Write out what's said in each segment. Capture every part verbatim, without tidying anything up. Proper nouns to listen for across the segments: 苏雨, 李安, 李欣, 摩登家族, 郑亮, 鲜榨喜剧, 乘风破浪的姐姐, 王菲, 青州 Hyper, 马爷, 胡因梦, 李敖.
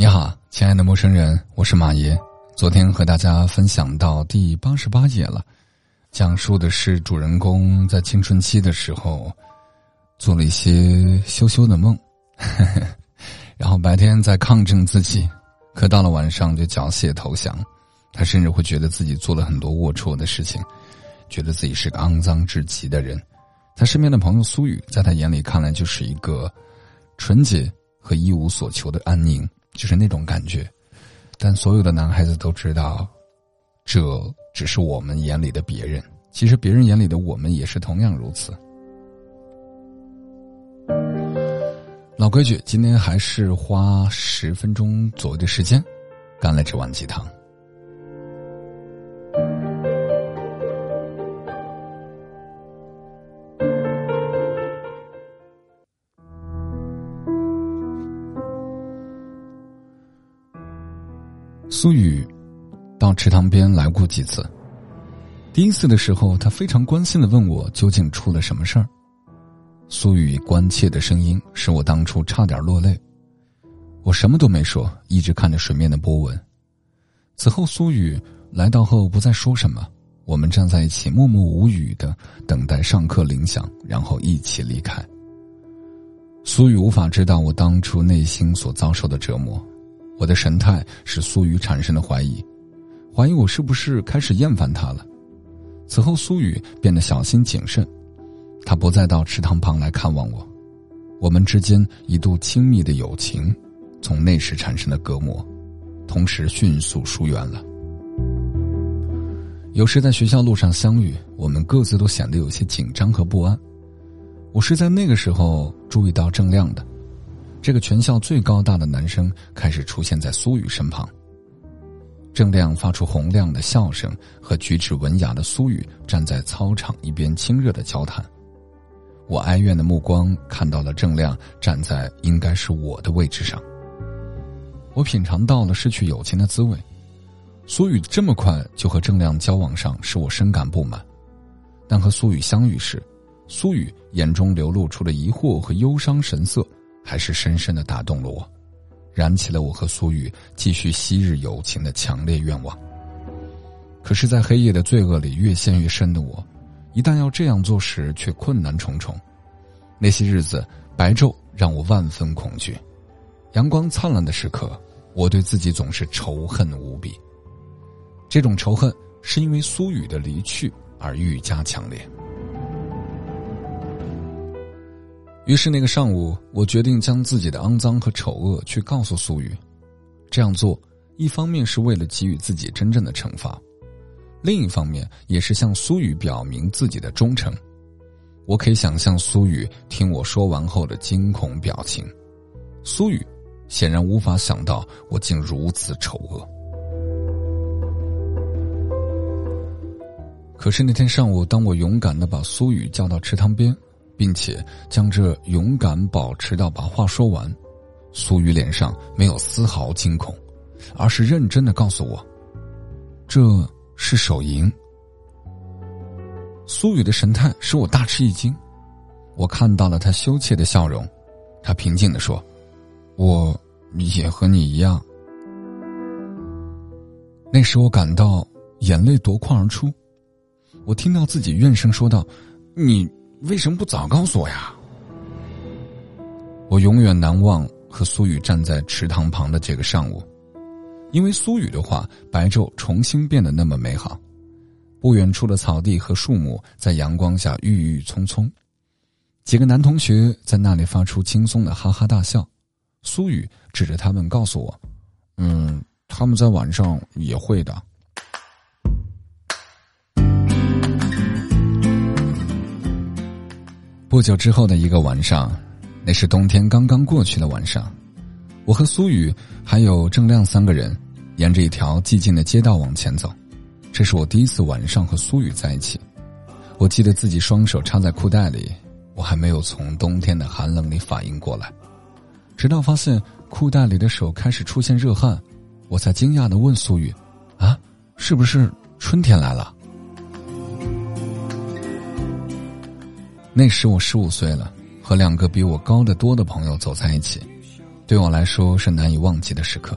你好，亲爱的陌生人，我是马爷。昨天和大家分享到第八十八页了，讲述的是主人公在青春期的时候做了一些羞羞的梦，呵呵然后白天在抗争自己，可到了晚上就缴械投降。他甚至会觉得自己做了很多龌龊的事情，觉得自己是个肮脏至极的人。他身边的朋友苏雨，在他眼里看来就是一个纯洁和一无所求的安宁，就是那种感觉。但所有的男孩子都知道，这只是我们眼里的别人，其实别人眼里的我们也是同样如此。老规矩，今天还是花十分钟左右的时间干了这碗鸡汤。苏雨到池塘边来过几次，第一次的时候，他非常关心地问我究竟出了什么事儿。苏雨关切的声音使我当初差点落泪，我什么都没说，一直看着水面的波纹。此后苏雨来到后不再说什么，我们站在一起默默无语地等待上课铃响，然后一起离开。苏雨无法知道我当初内心所遭受的折磨，我的神态使苏雨产生了怀疑，怀疑我是不是开始厌烦他了。此后苏雨变得小心谨慎，他不再到池塘旁来看望我，我们之间一度亲密的友情从那时产生的隔膜，同时迅速疏远了。有时在学校路上相遇，我们各自都显得有些紧张和不安。我是在那个时候注意到郑亮的，这个全校最高大的男生开始出现在苏雨身旁。郑亮发出洪亮的笑声，和举止文雅的苏雨站在操场一边亲热的交谈。我哀怨的目光看到了郑亮站在应该是我的位置上，我品尝到了失去友情的滋味。苏雨这么快就和郑亮交往上，使我深感不满。但和苏雨相遇时，苏雨眼中流露出了疑惑和忧伤神色，还是深深地打动了我，燃起了我和苏雨继续昔日友情的强烈愿望。可是在黑夜的罪恶里越陷越深的我，一旦要这样做时却困难重重。那些日子，白昼让我万分恐惧，阳光灿烂的时刻，我对自己总是仇恨无比。这种仇恨是因为苏雨的离去而愈加强烈。于是那个上午，我决定将自己的肮脏和丑恶去告诉苏雨。这样做一方面是为了给予自己真正的惩罚，另一方面也是向苏雨表明自己的忠诚。我可以想象苏雨听我说完后的惊恐表情，苏雨显然无法想到我竟如此丑恶。可是那天上午，当我勇敢地把苏雨叫到池塘边，并且将这勇敢保持到把话说完，苏雨脸上没有丝毫惊恐，而是认真地告诉我，这是手淫。苏雨的神态使我大吃一惊，我看到了他羞怯的笑容，他平静地说，我也和你一样。那时我感到眼泪夺眶而出，我听到自己怨声说道，你为什么不早告诉我呀？我永远难忘和苏雨站在池塘旁的这个上午，因为苏雨的话，白昼重新变得那么美好。不远处的草地和树木在阳光下郁郁葱葱，几个男同学在那里发出轻松的哈哈大笑。苏雨指着他们告诉我，嗯，他们在晚上也会的。不久之后的一个晚上，那是冬天刚刚过去的晚上，我和苏雨还有郑亮三个人沿着一条寂静的街道往前走。这是我第一次晚上和苏雨在一起，我记得自己双手插在裤袋里，我还没有从冬天的寒冷里反应过来，直到发现裤袋里的手开始出现热汗，我才惊讶地问苏雨，啊，是不是春天来了？那时我十五岁了，和两个比我高得多的朋友走在一起，对我来说是难以忘记的时刻。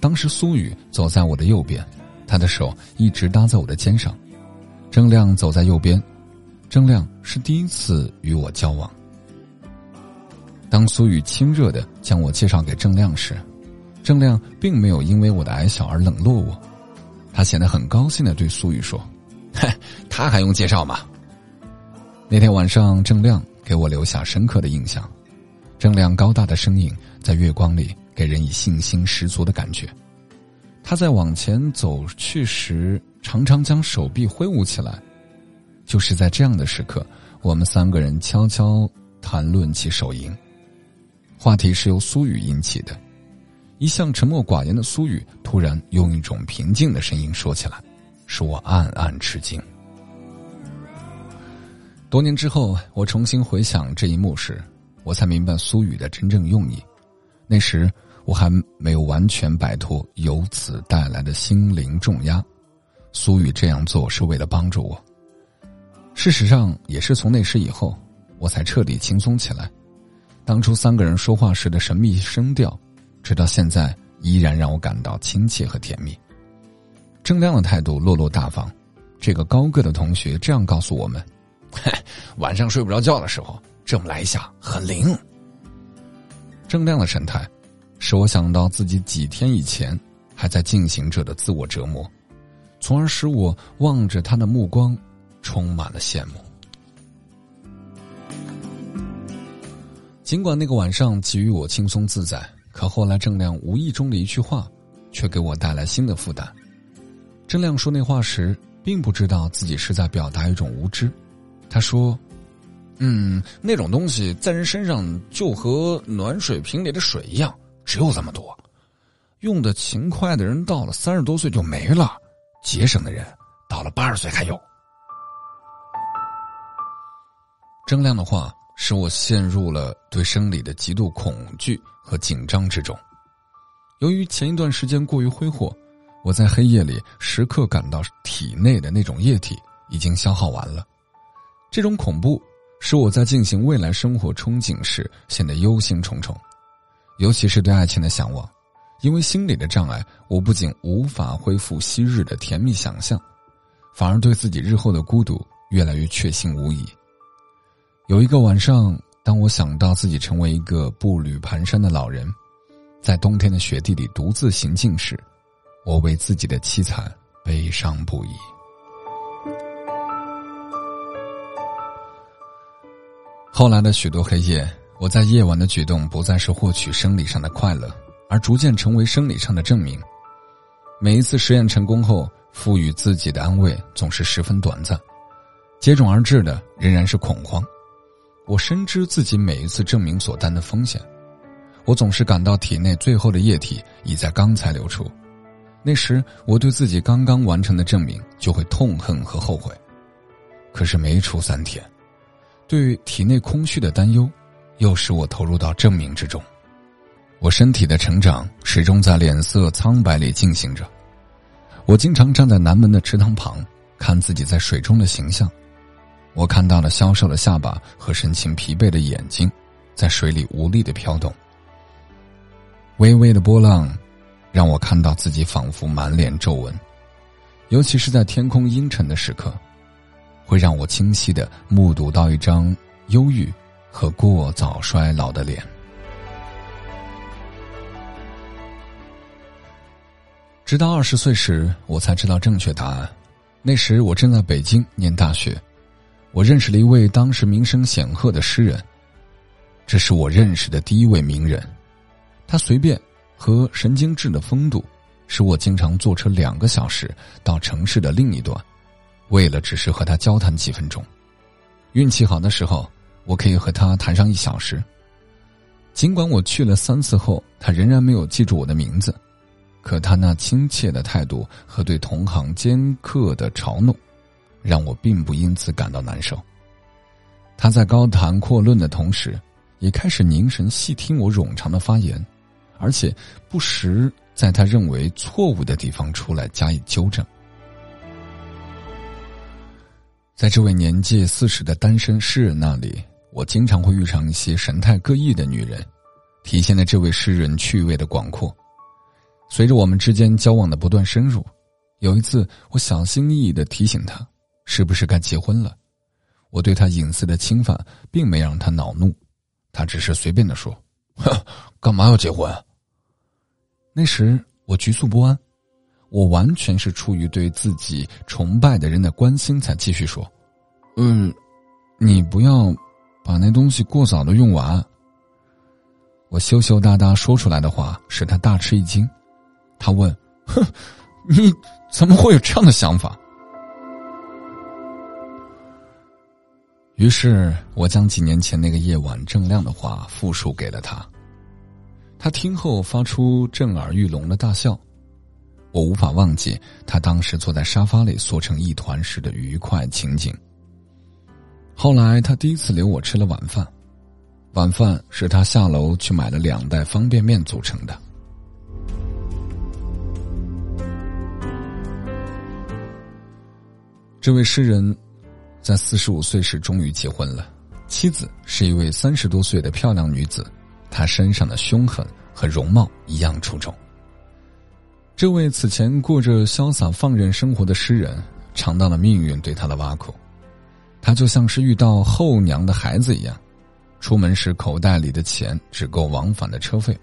当时苏雨走在我的右边，她的手一直搭在我的肩上。郑亮走在右边，郑亮是第一次与我交往。当苏雨亲热地将我介绍给郑亮时，郑亮并没有因为我的矮小而冷落我，他显得很高兴地对苏雨说：“嗨，他还用介绍吗？”那天晚上，郑亮给我留下深刻的印象。郑亮高大的身影在月光里给人以信心十足的感觉。他在往前走去时，常常将手臂挥舞起来。就是在这样的时刻，我们三个人悄悄谈论起手淫，话题是由苏雨引起的。一向沉默寡言的苏雨突然用一种平静的声音说起来，使我暗暗吃惊。多年之后，我重新回想这一幕时，我才明白苏雨的真正用意。那时我还没有完全摆脱由此带来的心灵重压，苏雨这样做是为了帮助我。事实上，也是从那时以后，我才彻底轻松起来。当初三个人说话时的神秘声调，直到现在依然让我感到亲切和甜蜜。郑亮的态度落落大方，这个高个的同学这样告诉我们：“晚上睡不着觉的时候，这么来一下很灵。”郑亮的神态使我想到自己几天以前还在进行着的自我折磨，从而使我望着他的目光充满了羡慕。尽管那个晚上给予我轻松自在，可后来郑亮无意中的一句话却给我带来新的负担。郑亮说那话时并不知道自己是在表达一种无知，他说：“嗯，那种东西在人身上就和暖水瓶里的水一样，只有这么多，用的勤快的人到了三十多岁就没了，节省的人到了八十岁还有。”郑亮的话使我陷入了对生理的极度恐惧和紧张之中。由于前一段时间过于挥霍，我在黑夜里时刻感到体内的那种液体已经消耗完了。这种恐怖使我在进行未来生活憧憬时显得忧心忡忡，尤其是对爱情的向往。因为心理的障碍，我不仅无法恢复昔日的甜蜜想象，反而对自己日后的孤独越来越确信无疑。有一个晚上，当我想到自己成为一个步履蹒跚的老人，在冬天的雪地里独自行进时，我为自己的凄惨悲伤不已。后来的许多黑夜，我在夜晚的举动不再是获取生理上的快乐，而逐渐成为生理上的证明。每一次实验成功后，赋予自己的安慰总是十分短暂，接踵而至的仍然是恐慌。我深知自己每一次证明所担的风险，我总是感到体内最后的液体已在刚才流出。那时我对自己刚刚完成的证明就会痛恨和后悔。可是没出三天，对于体内空虚的担忧又使我投入到证明之中。我身体的成长始终在脸色苍白里进行着。我经常站在南门的池塘旁看自己在水中的形象，我看到了消瘦的下巴和神情疲惫的眼睛在水里无力地飘动。微微的波浪让我看到自己仿佛满脸皱纹，尤其是在天空阴沉的时刻，会让我清晰地目睹到一张忧郁和过早衰老的脸。直到二十岁时，我才知道正确答案。那时我正在北京念大学，我认识了一位当时名声显赫的诗人，这是我认识的第一位名人。他随便和神经质的风度使我经常坐车两个小时到城市的另一端，为了只是和他交谈几分钟。运气好的时候，我可以和他谈上一小时。尽管我去了三次后他仍然没有记住我的名字，可他那亲切的态度和对同行尖刻的嘲弄让我并不因此感到难受。他在高谈阔论的同时，也开始凝神细听我冗长的发言，而且不时在他认为错误的地方出来加以纠正。在这位年届四十的单身诗人那里，我经常会遇上一些神态各异的女人，体现了这位诗人趣味的广阔。随着我们之间交往的不断深入，有一次我小心翼翼地提醒他，是不是该结婚了？我对他隐私的侵犯并没让他恼怒，他只是随便地说，干嘛要结婚啊？那时我局促不安，我完全是出于对自己崇拜的人的关心才继续说，嗯，你不要把那东西过早的用完。我羞羞答答说出来的话使他大吃一惊，他问，哼，你怎么会有这样的想法？于是我将几年前那个夜晚郑亮的话复述给了他，他听后发出震耳欲聋的大笑。我无法忘记他当时坐在沙发里缩成一团时的愉快情景。后来他第一次留我吃了晚饭，晚饭是他下楼去买了两袋方便面组成的。这位诗人在四十五岁时终于结婚了，妻子是一位三十多岁的漂亮女子，她身上的凶狠和容貌一样出众。这位此前过着潇洒放任生活的诗人尝到了命运对他的挖苦，他就像是遇到后娘的孩子一样，出门时口袋里的钱只够往返的车费，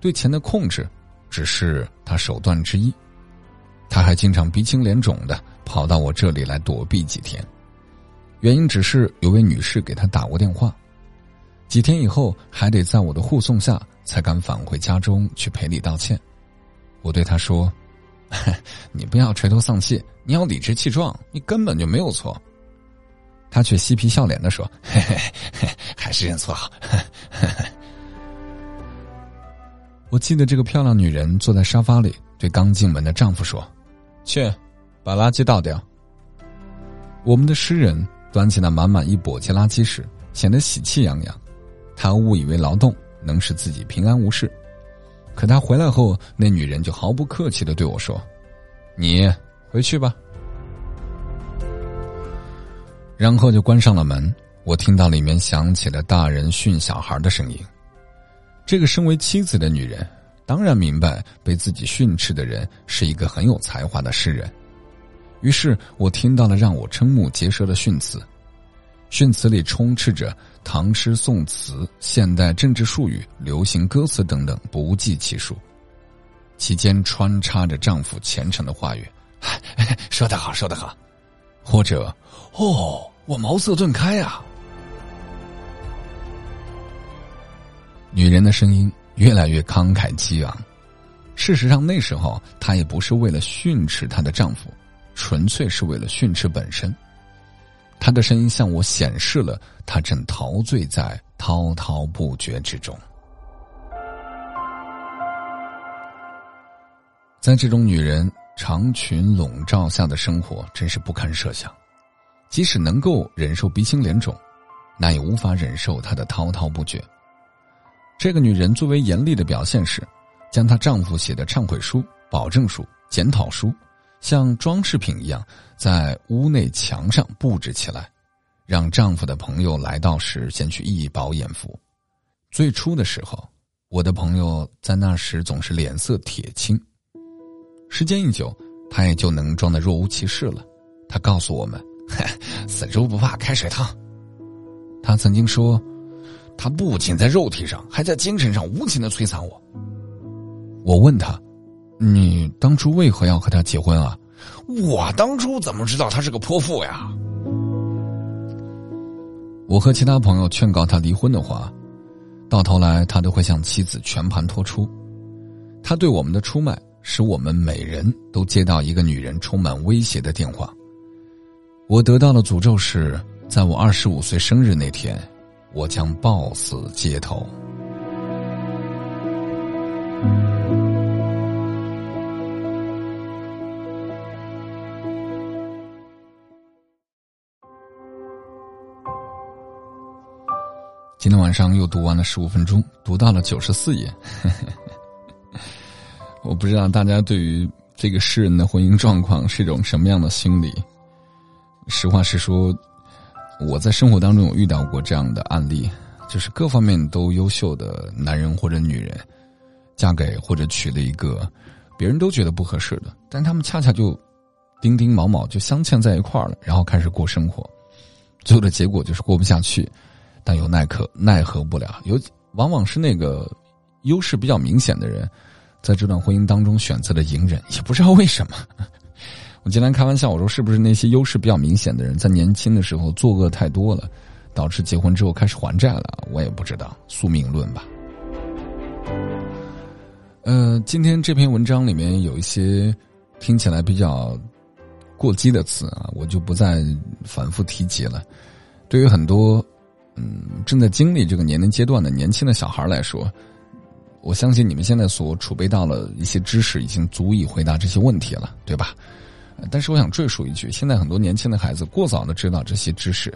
对钱的控制只是他手段之一。他还经常鼻青脸肿的跑到我这里来躲避几天，原因只是有位女士给他打过电话，几天以后还得在我的护送下才敢返回家中去赔礼道歉。我对他说，你不要垂头丧气，你要理直气壮，你根本就没有错。他却嬉皮笑脸地说，嘿嘿嘿，还是认错好。我记得这个漂亮女人坐在沙发里对刚进门的丈夫说，去把垃圾倒掉。我们的诗人端起那满满一簸箕垃圾时显得喜气洋洋，他误以为劳动能使自己平安无事。可他回来后，那女人就毫不客气地对我说，你回去吧。然后就关上了门，我听到里面响起了大人训小孩的声音。这个身为妻子的女人当然明白被自己训斥的人是一个很有才华的诗人，于是我听到了让我瞠目结舌的训词，训词里充斥着唐诗宋词、现代政治术语、流行歌词等等不计其数，其间穿插着丈夫虔诚的话语，说得好说得好，或者哦我茅塞顿开啊。女人的声音越来越慷慨激昂，事实上那时候她也不是为了训斥她的丈夫，纯粹是为了训斥本身。他的声音向我显示了他正陶醉在滔滔不绝之中。在这种女人长裙笼罩下的生活真是不堪设想，即使能够忍受鼻青脸肿，那也无法忍受她的滔滔不绝。这个女人最为严厉的表现是将她丈夫写的忏悔书、保证书、检讨书像装饰品一样在屋内墙上布置起来，让丈夫的朋友来到时先去一饱眼福。最初的时候，我的朋友在那时总是脸色铁青，时间一久他也就能装得若无其事了。他告诉我们，死猪不怕开水烫。他曾经说，他不仅在肉体上还在精神上无情地摧残我。我问他，你当初为何要和他结婚啊？我当初怎么知道他是个泼妇呀？我和其他朋友劝告他离婚的话，到头来他都会向妻子全盘托出。他对我们的出卖使我们每人都接到一个女人充满威胁的电话。我得到的诅咒是，在我二十五岁生日那天，我将暴死街头。今天晚上又读完了十五分钟，读到了九十四页。我不知道大家对于这个诗人的婚姻状况是一种什么样的心理。实话实说，我在生活当中有遇到过这样的案例，就是各方面都优秀的男人或者女人，嫁给或者娶了一个别人都觉得不合适的，但他们恰恰就丁丁卯卯就镶嵌在一块儿了，然后开始过生活，最后的结果就是过不下去，但又奈可奈何不了。有往往是那个优势比较明显的人，在这段婚姻当中选择了隐忍，也不知道为什么。我经常开玩笑，我说是不是那些优势比较明显的人，在年轻的时候作恶太多了，导致结婚之后开始还债了？我也不知道，宿命论吧。呃，今天这篇文章里面有一些听起来比较过激的词啊，我就不再反复提及了。对于很多嗯正在经历这个年龄阶段的年轻的小孩来说，我相信你们现在所储备到了一些知识，已经足以回答这些问题了，对吧？但是我想赘述一句，现在很多年轻的孩子过早的知道这些知识，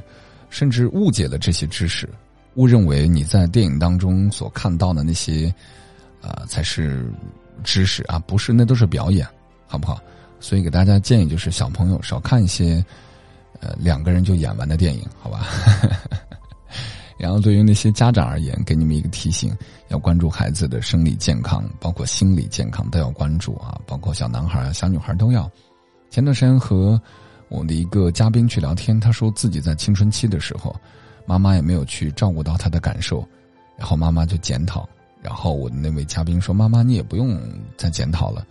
甚至误解了这些知识，误认为你在电影当中所看到的那些啊、呃、才是知识啊，不是，那都是表演，好不好？所以给大家建议就是小朋友少看一些呃两个人就演完的电影，好吧？然后对于那些家长而言，给你们一个提醒，要关注孩子的生理健康，包括心理健康都要关注啊，包括小男孩小女孩都要。前段时间和我的一个嘉宾去聊天，他说自己在青春期的时候，妈妈也没有去照顾到他的感受，然后妈妈就检讨，然后我的那位嘉宾说，妈妈你也不用再检讨了，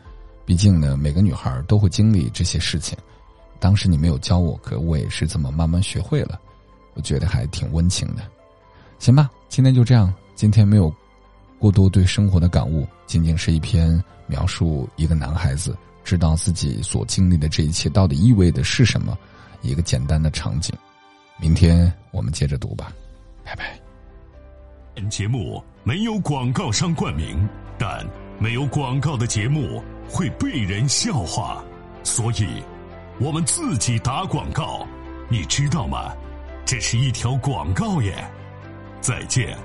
毕竟呢每个女孩都会经历这些事情，当时你没有教我，可我也是这么慢慢学会了，我觉得还挺温情的。行吧，今天就这样，今天没有过多对生活的感悟，仅仅是一篇描述一个男孩子知道自己所经历的这一切到底意味的是什么，一个简单的场景。明天我们接着读吧，拜拜。本节目没有广告商冠名，但没有广告的节目会被人笑话，所以我们自己打广告，你知道吗？这是一条广告耶。再见。